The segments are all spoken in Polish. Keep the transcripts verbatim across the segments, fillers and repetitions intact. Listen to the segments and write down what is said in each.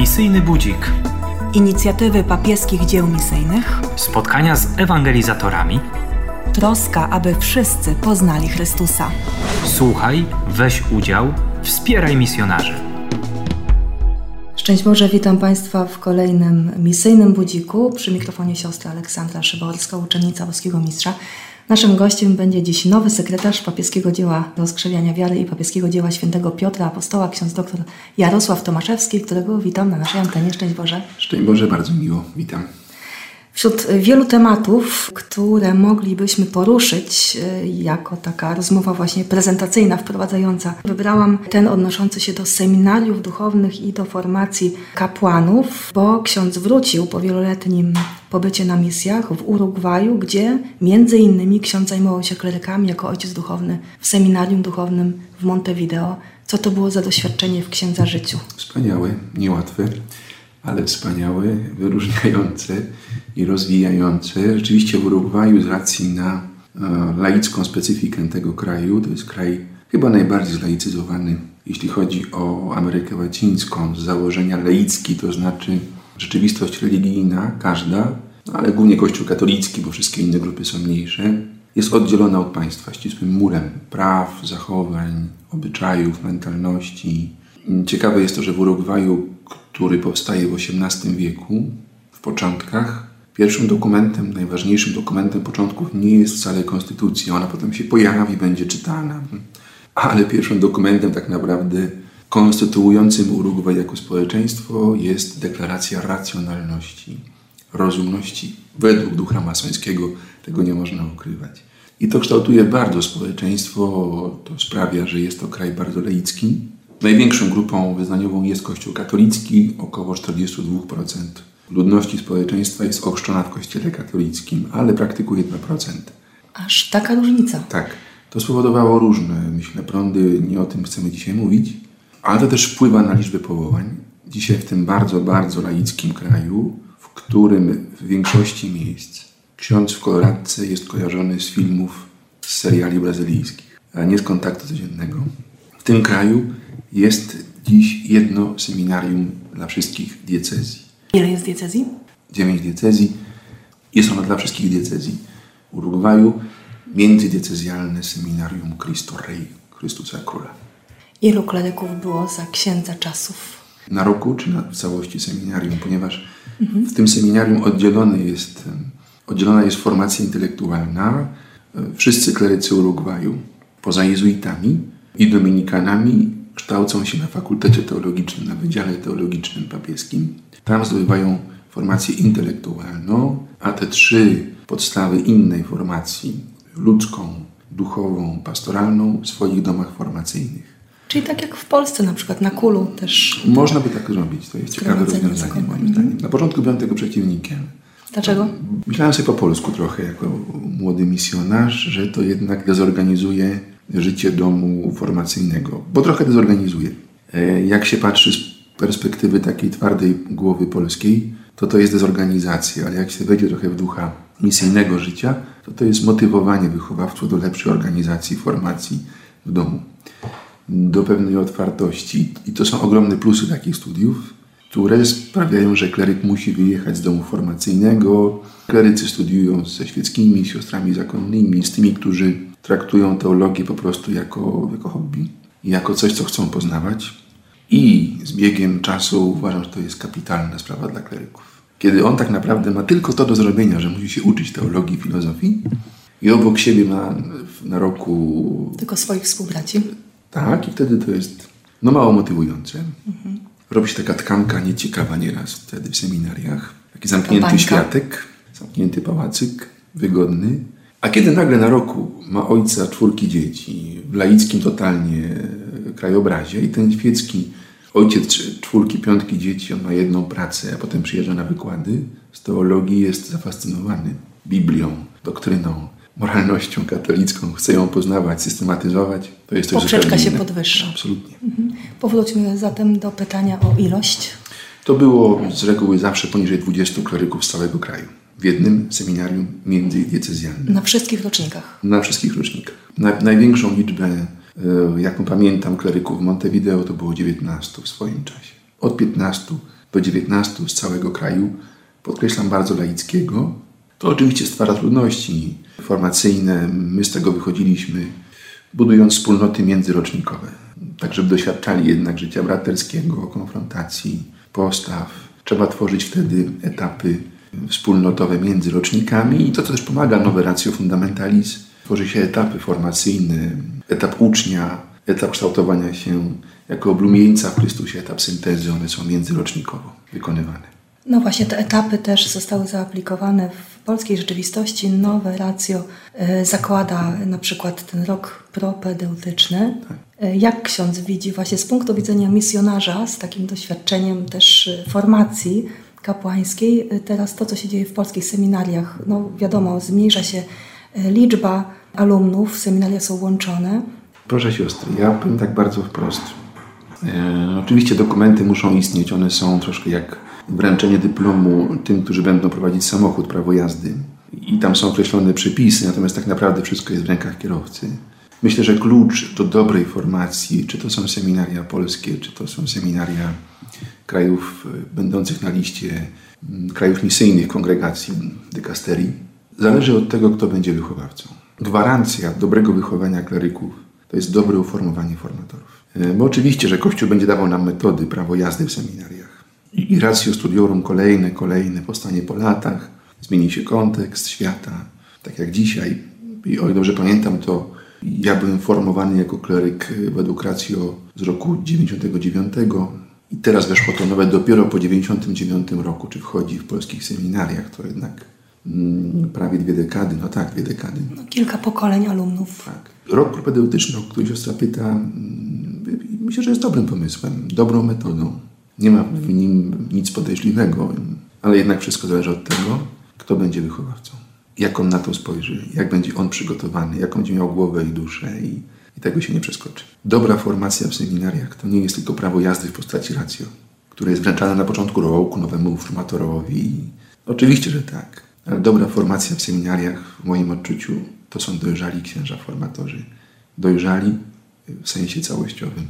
Misyjny budzik. Inicjatywy papieskich dzieł misyjnych. Spotkania z ewangelizatorami. Troska, aby wszyscy poznali Chrystusa. Słuchaj, weź udział, wspieraj misjonarzy. Szczęść Boże, witam Państwa w kolejnym misyjnym budziku. Przy mikrofonie siostra Aleksandra Szyborska, uczennica Boskiego Mistrza. Naszym gościem będzie dziś nowy sekretarz Papieskiego Dzieła Rozkrzewiania Wiary i Papieskiego Dzieła Św. Piotra Apostoła, ksiądz doktor Jarosław Tomaszewski, którego witam na naszej antenie. Szczęść Boże. Szczęść Boże, bardzo miło. Witam. Wśród wielu tematów, które moglibyśmy poruszyć jako taka rozmowa właśnie prezentacyjna, wprowadzająca, wybrałam ten odnoszący się do seminariów duchownych i do formacji kapłanów, bo ksiądz wrócił po wieloletnim pobycie na misjach w Urugwaju, gdzie między innymi ksiądz zajmował się klerykami jako ojciec duchowny w seminarium duchownym w Montevideo. Co to było za doświadczenie w księdza życiu? Wspaniałe, niełatwe, ale wspaniałe, wyróżniające i rozwijające. Rzeczywiście w Urugwaju, z racji na laicką specyfikę tego kraju, to jest kraj chyba najbardziej zlaicyzowany, jeśli chodzi o Amerykę Łacińską, z założenia laicki, to znaczy rzeczywistość religijna, każda, ale głównie Kościół katolicki, bo wszystkie inne grupy są mniejsze, jest oddzielona od państwa ścisłym murem praw, zachowań, obyczajów, mentalności. Ciekawe jest to, że w Urugwaju, który powstaje w osiemnastym wieku, w początkach, pierwszym dokumentem, najważniejszym dokumentem początków nie jest wcale konstytucja. Ona potem się pojawi, będzie czytana. Ale pierwszym dokumentem tak naprawdę konstytuującym Urugwaj jako społeczeństwo jest deklaracja racjonalności, rozumności. Według ducha masońskiego tego nie można ukrywać. I to kształtuje bardzo społeczeństwo, to sprawia, że jest to kraj bardzo laicki. Największą grupą wyznaniową jest Kościół katolicki, około czterdzieści dwa procent. Ludności społeczeństwa jest ochrzczona w kościele katolickim, ale praktykuje dwa procent. Aż taka różnica. Tak. To spowodowało różne, myślę, prądy, nie o tym chcemy dzisiaj mówić, ale to też wpływa na liczbę powołań. Dzisiaj w tym bardzo, bardzo laickim kraju, w którym w większości miejsc ksiądz w koloradce jest kojarzony z filmów, z seriali brazylijskich, a nie z kontaktu codziennego. W tym kraju jest dziś jedno seminarium dla wszystkich diecezji. Ile jest diecezji? Dziewięć diecezji. Jest ono dla wszystkich diecezji. W Urugwaju międzydiecezjalne seminarium Christo Rey, Chrystusa Króla. Ilu kleryków było za księdza czasów? Na roku czy na w całości seminarium? Ponieważ mhm. w tym seminarium oddzielony jest, oddzielona jest formacja intelektualna. Wszyscy klerycy Urugwaju, poza jezuitami i dominikanami, kształcą się na fakultecie teologicznym, na wydziale teologicznym papieskim. Tam zdobywają formację intelektualną, a te trzy podstawy innej formacji, ludzką, duchową, pastoralną, w swoich domach formacyjnych. Czyli tak jak w Polsce na przykład, na Kulu też. Można by tak zrobić, to jest ciekawe rozwiązanie moim zdaniem. Na początku byłem tego przeciwnikiem. Dlaczego? Myślałem sobie po polsku trochę jako młody misjonarz, że to jednak dezorganizuje życie domu formacyjnego, bo trochę dezorganizuje. Jak się patrzy z perspektywy takiej twardej głowy polskiej, to to jest dezorganizacja, ale jak się wejdzie trochę w ducha misyjnego życia, to to jest motywowanie wychowawców do lepszej organizacji, formacji w domu, do pewnej otwartości. I to są ogromne plusy takich studiów, które sprawiają, że kleryk musi wyjechać z domu formacyjnego. Klerycy studiują ze świeckimi, siostrami zakonnymi, z tymi, którzy traktują teologię po prostu jako, jako hobby, jako coś, co chcą poznawać. I z biegiem czasu uważam, że to jest kapitalna sprawa dla kleryków. Kiedy on tak naprawdę ma tylko to do zrobienia, że musi się uczyć teologii, filozofii i obok siebie ma na roku... Tylko swoich współbraci. Tak, i wtedy to jest no mało motywujące. Mhm. Robi się taka tkanka nieciekawa nieraz wtedy w seminariach. Taki zamknięty światek, zamknięty pałacyk, wygodny. A kiedy nagle na roku ma ojca czwórki dzieci w laickim totalnie krajobrazie i ten świecki ojciec czwórki, piątki dzieci, on ma jedną pracę, a potem przyjeżdża na wykłady z teologii, jest zafascynowany Biblią, doktryną, moralnością katolicką, chce ją poznawać, systematyzować. To jest coś Poprzeczka się podwyższa. Absolutnie. Mhm. Powróćmy zatem do pytania o ilość. To było z reguły zawsze poniżej dwudziestu kleryków z całego kraju. W jednym seminarium międzydiecezjalnym. Na wszystkich rocznikach? Na wszystkich rocznikach. Na, największą liczbę, jaką pamiętam, kleryków w Montevideo to było dziewiętnastu w swoim czasie. Od piętnastu do dziewiętnastu z całego kraju, podkreślam bardzo laickiego. To oczywiście stwarza trudności formacyjne. My z tego wychodziliśmy, budując wspólnoty międzyrocznikowe, tak żeby doświadczali jednak życia braterskiego, konfrontacji, postaw. Trzeba tworzyć wtedy etapy wspólnotowe między rocznikami i to, co też pomaga nowe Ratio Fundamentalis. Tworzy się etapy formacyjne, etap ucznia, etap kształtowania się jako oblumieńca w Chrystusie, etap syntezy. One są międzyrocznikowo wykonywane. No właśnie, te etapy też zostały zaaplikowane w polskiej rzeczywistości. Nowe Ratio zakłada na przykład ten rok propedeutyczny. Tak. Jak ksiądz widzi właśnie z punktu widzenia misjonarza, z takim doświadczeniem też formacji kapłańskiej, teraz to, co się dzieje w polskich seminariach? No wiadomo, zmniejsza się liczba alumnów, seminaria są łączone. Proszę siostry, ja powiem tak bardzo wprost. E, oczywiście dokumenty muszą istnieć, one są troszkę jak wręczenie dyplomu tym, którzy będą prowadzić samochód, prawo jazdy. I tam są określone przepisy, natomiast tak naprawdę wszystko jest w rękach kierowcy. Myślę, że klucz do dobrej formacji, czy to są seminaria polskie, czy to są seminaria krajów będących na liście krajów misyjnych kongregacji dykasterii, zależy od tego, kto będzie wychowawcą. Gwarancja dobrego wychowania kleryków to jest dobre uformowanie formatorów. Bo oczywiście, że Kościół będzie dawał nam metody, prawo jazdy w seminariach. I Ratio Studiorum kolejne, kolejne powstanie po latach. Zmieni się kontekst świata, tak jak dzisiaj. I o ile dobrze pamiętam, to ja byłem formowany jako kleryk według Ratio z roku dziewięćdziesiątego dziewiątego i teraz weszło to nowe dopiero po dziewięćdziesiątym dziewiątym roku, czy wchodzi w polskich seminariach, to jednak mm, prawie dwie dekady, no tak, dwie dekady. No, kilka pokoleń alumnów. Tak. Rok propedeutyczny, o który siostra pyta, myślę, że jest dobrym pomysłem, dobrą metodą. Nie ma w nim nic podejrzliwego, ale jednak wszystko zależy od tego, kto będzie wychowawcą. Jak on na to spojrzy, jak będzie on przygotowany, jak on będzie miał głowę i duszę i, i tego się nie przeskoczy. Dobra formacja w seminariach to nie jest tylko prawo jazdy w postaci ratio, które jest wręczane na początku roku nowemu formatorowi. Oczywiście, że tak, ale dobra formacja w seminariach w moim odczuciu to są dojrzali księża formatorzy. Dojrzali w sensie całościowym.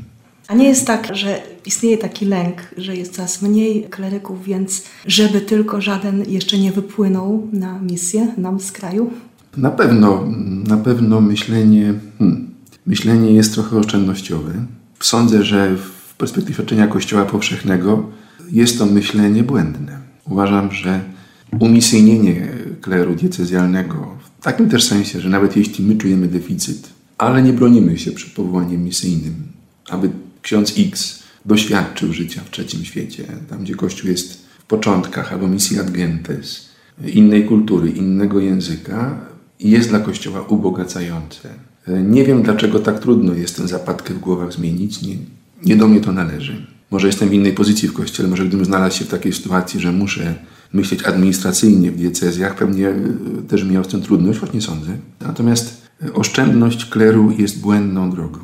A nie jest tak, że istnieje taki lęk, że jest coraz mniej kleryków, więc żeby tylko żaden jeszcze nie wypłynął na misję nam z kraju? Na pewno, na pewno myślenie, hmm, myślenie jest trochę oszczędnościowe. Sądzę, że w perspektywie świadczenia Kościoła powszechnego jest to myślenie błędne. Uważam, że umisyjnienie kleru diecezjalnego w takim też sensie, że nawet jeśli my czujemy deficyt, ale nie bronimy się przed powołaniem misyjnym, aby ksiądz X doświadczył życia w trzecim świecie, tam gdzie Kościół jest w początkach, albo misji ad gentes, innej kultury, innego języka, jest dla Kościoła ubogacające. Nie wiem, dlaczego tak trudno jest tę zapadkę w głowach zmienić. Nie, nie do mnie to należy. Może jestem w innej pozycji w Kościele, może gdybym znalazł się w takiej sytuacji, że muszę myśleć administracyjnie w diecezjach, pewnie też miał z tym trudność, choć nie sądzę. Natomiast oszczędność kleru jest błędną drogą.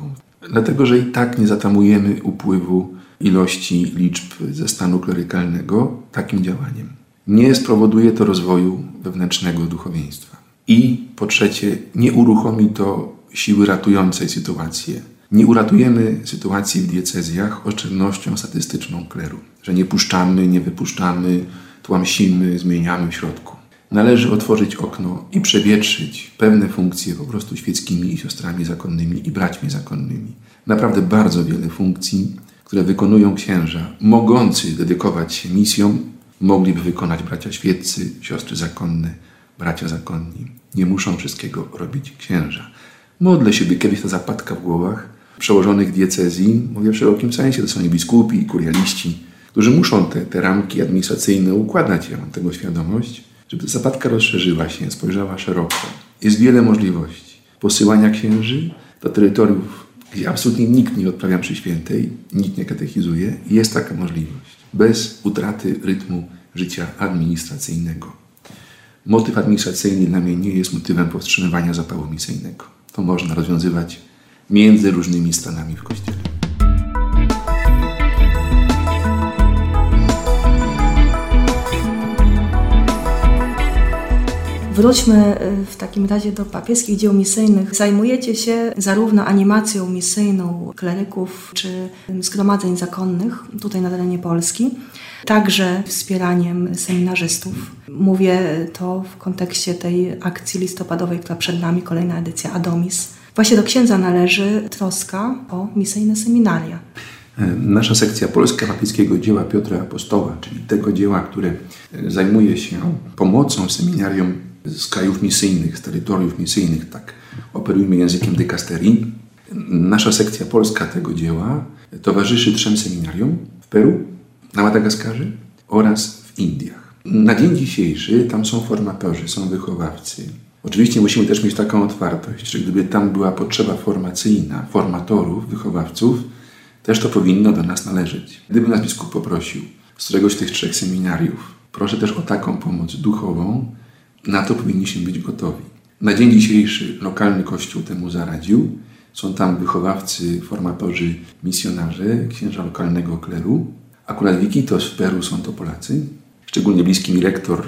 Dlatego, że i tak nie zatamujemy upływu ilości liczb ze stanu klerykalnego takim działaniem. Nie spowoduje to rozwoju wewnętrznego duchowieństwa. I po trzecie, nie uruchomi to siły ratującej sytuację. Nie uratujemy sytuacji w diecezjach oszczędnością statystyczną kleru. Że nie puszczamy, nie wypuszczamy, tłamsimy, zmieniamy w środku. Należy otworzyć okno i przewietrzyć pewne funkcje po prostu świeckimi i siostrami zakonnymi i braćmi zakonnymi. Naprawdę bardzo wiele funkcji, które wykonują księża, mogący dedykować się misjom, mogliby wykonać bracia świeccy, siostry zakonne, bracia zakonni. Nie muszą wszystkiego robić księża. Modlę się, by kiedyś ta zapadka w głowach przełożonych diecezji, mówię w szerokim sensie, to są i biskupi, i kurialiści, którzy muszą te, te ramki administracyjne układać, ja mam tego świadomość, żeby ta zapadka rozszerzyła się, spojrzała szeroko. Jest wiele możliwości posyłania księży do terytoriów, gdzie absolutnie nikt nie odprawia mszy świętej, nikt nie katechizuje. Jest taka możliwość, bez utraty rytmu życia administracyjnego. Motyw administracyjny dla mnie nie jest motywem powstrzymywania zapału misyjnego. To można rozwiązywać między różnymi stanami w Kościele. Wróćmy w takim razie do papieskich dzieł misyjnych. Zajmujecie się zarówno animacją misyjną kleryków czy zgromadzeń zakonnych tutaj na terenie Polski, także wspieraniem seminarzystów. Mówię to w kontekście tej akcji listopadowej, która przed nami, kolejna edycja Adomis. Właśnie do księdza należy troska o misyjne seminaria. Nasza sekcja polska Papieskiego Dzieła Piotra Apostoła, czyli tego dzieła, które zajmuje się pomocą seminarium z krajów misyjnych, z terytoriów misyjnych, tak operujmy językiem dykasterii. Nasza sekcja polska tego dzieła towarzyszy trzem seminarium w Peru, na Madagaskarze oraz w Indiach. Na dzień dzisiejszy tam są formatorzy, są wychowawcy. Oczywiście musimy też mieć taką otwartość, że gdyby tam była potrzeba formacyjna formatorów, wychowawców, też to powinno do nas należeć. Gdyby nas biskup poprosił z któregoś z tych trzech seminariów, proszę też o taką pomoc duchową, na to powinniśmy być gotowi. Na dzień dzisiejszy lokalny kościół temu zaradził. Są tam wychowawcy, formatorzy, misjonarze, księża lokalnego kleru. Akurat w Iquitos w Peru są to Polacy. Szczególnie bliski mi rektor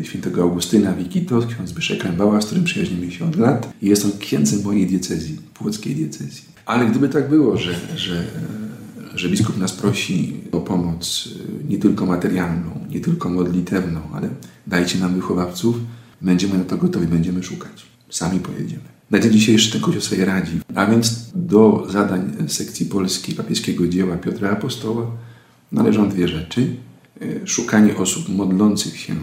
e, świętego Augustyna w Iquitos, ksiądz Zbyszek Lębała, z którym przyjaźnimy się od lat. I jest on księdzem mojej diecezji, płockiej diecezji. Ale gdyby tak było, że, że, że biskup nas prosi o pomoc nie tylko materialną, nie tylko modlitewną, ale dajcie nam wychowawców, będziemy na to gotowi, będziemy szukać. Sami pojedziemy. Na dzień dzisiejszy ten kościół sobie radzi. A więc do zadań sekcji polskiej Papieskiego Dzieła Piotra Apostoła należą dwie rzeczy. Szukanie osób modlących się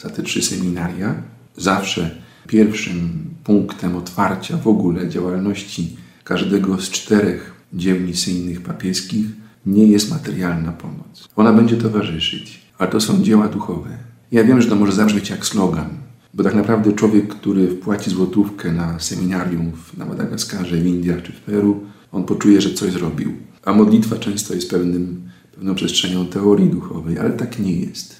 za te trzy seminaria. Zawsze pierwszym punktem otwarcia w ogóle działalności każdego z czterech dzieł misyjnych papieskich nie jest materialna pomoc. Ona będzie towarzyszyć, ale to są dzieła duchowe. Ja wiem, że to może zabrzmieć jak slogan, bo tak naprawdę człowiek, który wpłaci złotówkę na seminarium na Madagaskarze, w Indiach czy w Peru, on poczuje, że coś zrobił. A modlitwa często jest pewnym, pewną przestrzenią teorii duchowej, ale tak nie jest.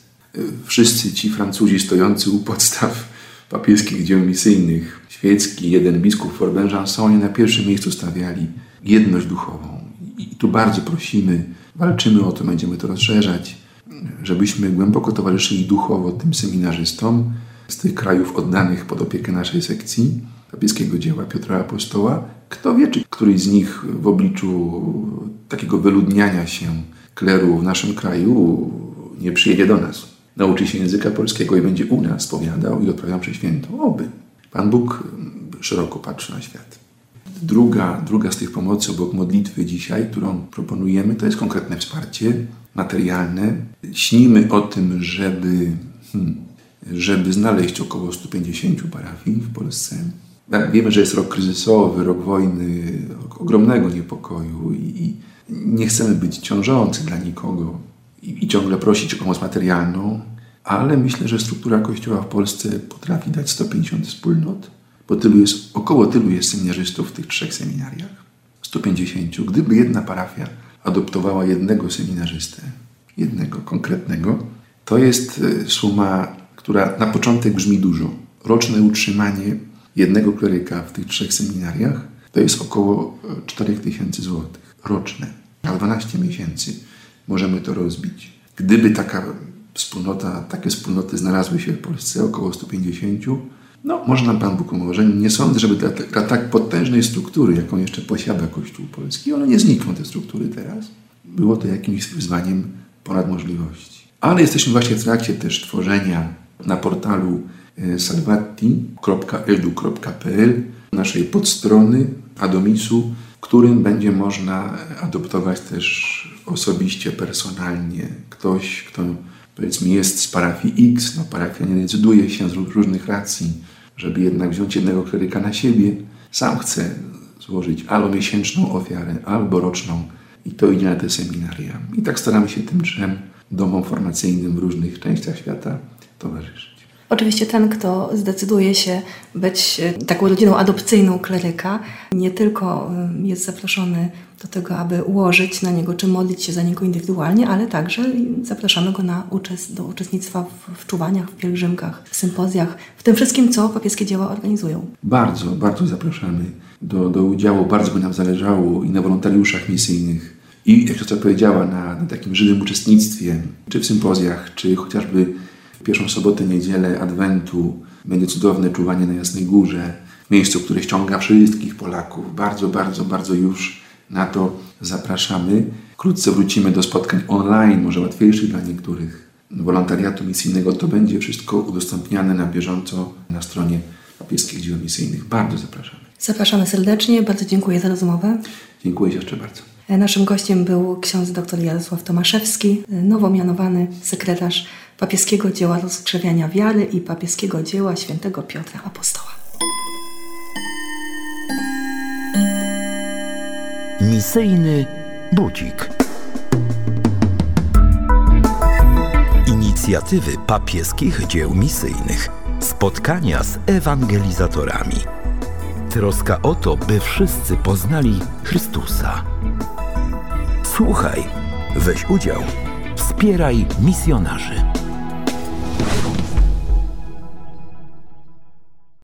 Wszyscy ci Francuzi stojący u podstaw papieskich dzieł misyjnych, świecki, jeden biskup w Orbenżansonie na pierwszym miejscu stawiali jedność duchową. I tu bardzo prosimy, walczymy o to, będziemy to rozszerzać, żebyśmy głęboko towarzyszyli duchowo tym seminarzystom z tych krajów oddanych pod opiekę naszej sekcji papieskiego dzieła Piotra Apostoła. Kto wie, czy któryś z nich w obliczu takiego wyludniania się kleru w naszym kraju nie przyjedzie do nas. Nauczy się języka polskiego i będzie u nas powiadał i odprawiał mszę świętą. Oby. Pan Bóg szeroko patrzy na świat. Druga, druga z tych pomocy obok modlitwy dzisiaj, którą proponujemy, to jest konkretne wsparcie materialne. Śnimy o tym, żeby, hmm, żeby znaleźć około stu pięćdziesięciu parafii w Polsce. Wiemy, że jest rok kryzysowy, rok wojny, rok ogromnego niepokoju i nie chcemy być ciążący dla nikogo i, i ciągle prosić o pomoc materialną. Ale myślę, że struktura Kościoła w Polsce potrafi dać sto pięćdziesiąt wspólnot, bo tylu jest, około tylu jest seminarzystów w tych trzech seminariach. sto pięćdziesiąt. Gdyby jedna parafia adoptowała jednego seminarzystę, jednego konkretnego, to jest suma, która na początek brzmi dużo. Roczne utrzymanie jednego kleryka w tych trzech seminariach to jest około cztery tysiące złotych roczne. Na dwanaście miesięcy możemy to rozbić. Gdyby taka Wspólnota, takie wspólnoty znalazły się w Polsce, około stu pięćdziesięciu. No, może nam Pan Bóg pomoże. Nie sądzę, żeby dla, dla tak potężnej struktury, jaką jeszcze posiada Kościół Polski, one nie znikną, te struktury teraz. Było to jakimś wyzwaniem ponad możliwości. Ale jesteśmy właśnie w trakcie też tworzenia na portalu salvatti kropka e d u kropka p l naszej podstrony Adomisu, którym będzie można adoptować też osobiście, personalnie ktoś, kto powiedzmy jest z parafii X, no parafia nie decyduje się z różnych racji, żeby jednak wziąć jednego kleryka na siebie. Sam chce złożyć albo miesięczną ofiarę, albo roczną i to idzie na te seminaria. I tak staramy się tym trzem domom formacyjnym w różnych częściach świata towarzyszyć. Oczywiście ten, kto zdecyduje się być taką rodziną adopcyjną kleryka, nie tylko jest zaproszony do tego, aby ułożyć na niego, czy modlić się za niego indywidualnie, ale także zapraszamy go na uczest- do uczestnictwa w, w czuwaniach, w pielgrzymkach, w sympozjach, w tym wszystkim, co papieskie dzieła organizują. Bardzo, bardzo zapraszamy do, do udziału, bardzo by nam zależało i na wolontariuszach misyjnych i, jak to powiedziała, na, na takim żywym uczestnictwie, czy w sympozjach, czy chociażby pierwszą sobotę, niedzielę Adwentu Będzie cudowne czuwanie na Jasnej Górze, miejscu, które ściąga wszystkich Polaków. Bardzo, bardzo, bardzo już na to zapraszamy. Wkrótce wrócimy do spotkań online, może łatwiejszych dla niektórych. Wolontariatu misyjnego to będzie wszystko udostępniane na bieżąco na stronie Papieskich Dzieł Misyjnych. Bardzo zapraszamy. Zapraszamy serdecznie. Bardzo dziękuję za rozmowę. Dziękuję jeszcze bardzo. Naszym gościem był ksiądz dr Jarosław Tomaszewski, nowo mianowany sekretarz Papieskiego Dzieła Rozkrzewiania Wiary i Papieskiego Dzieła Św. Piotra Apostoła. Misyjny budzik. Inicjatywy Papieskich Dzieł Misyjnych. Spotkania z ewangelizatorami. Troska o to, by wszyscy poznali Chrystusa. Słuchaj, weź udział, wspieraj misjonarzy.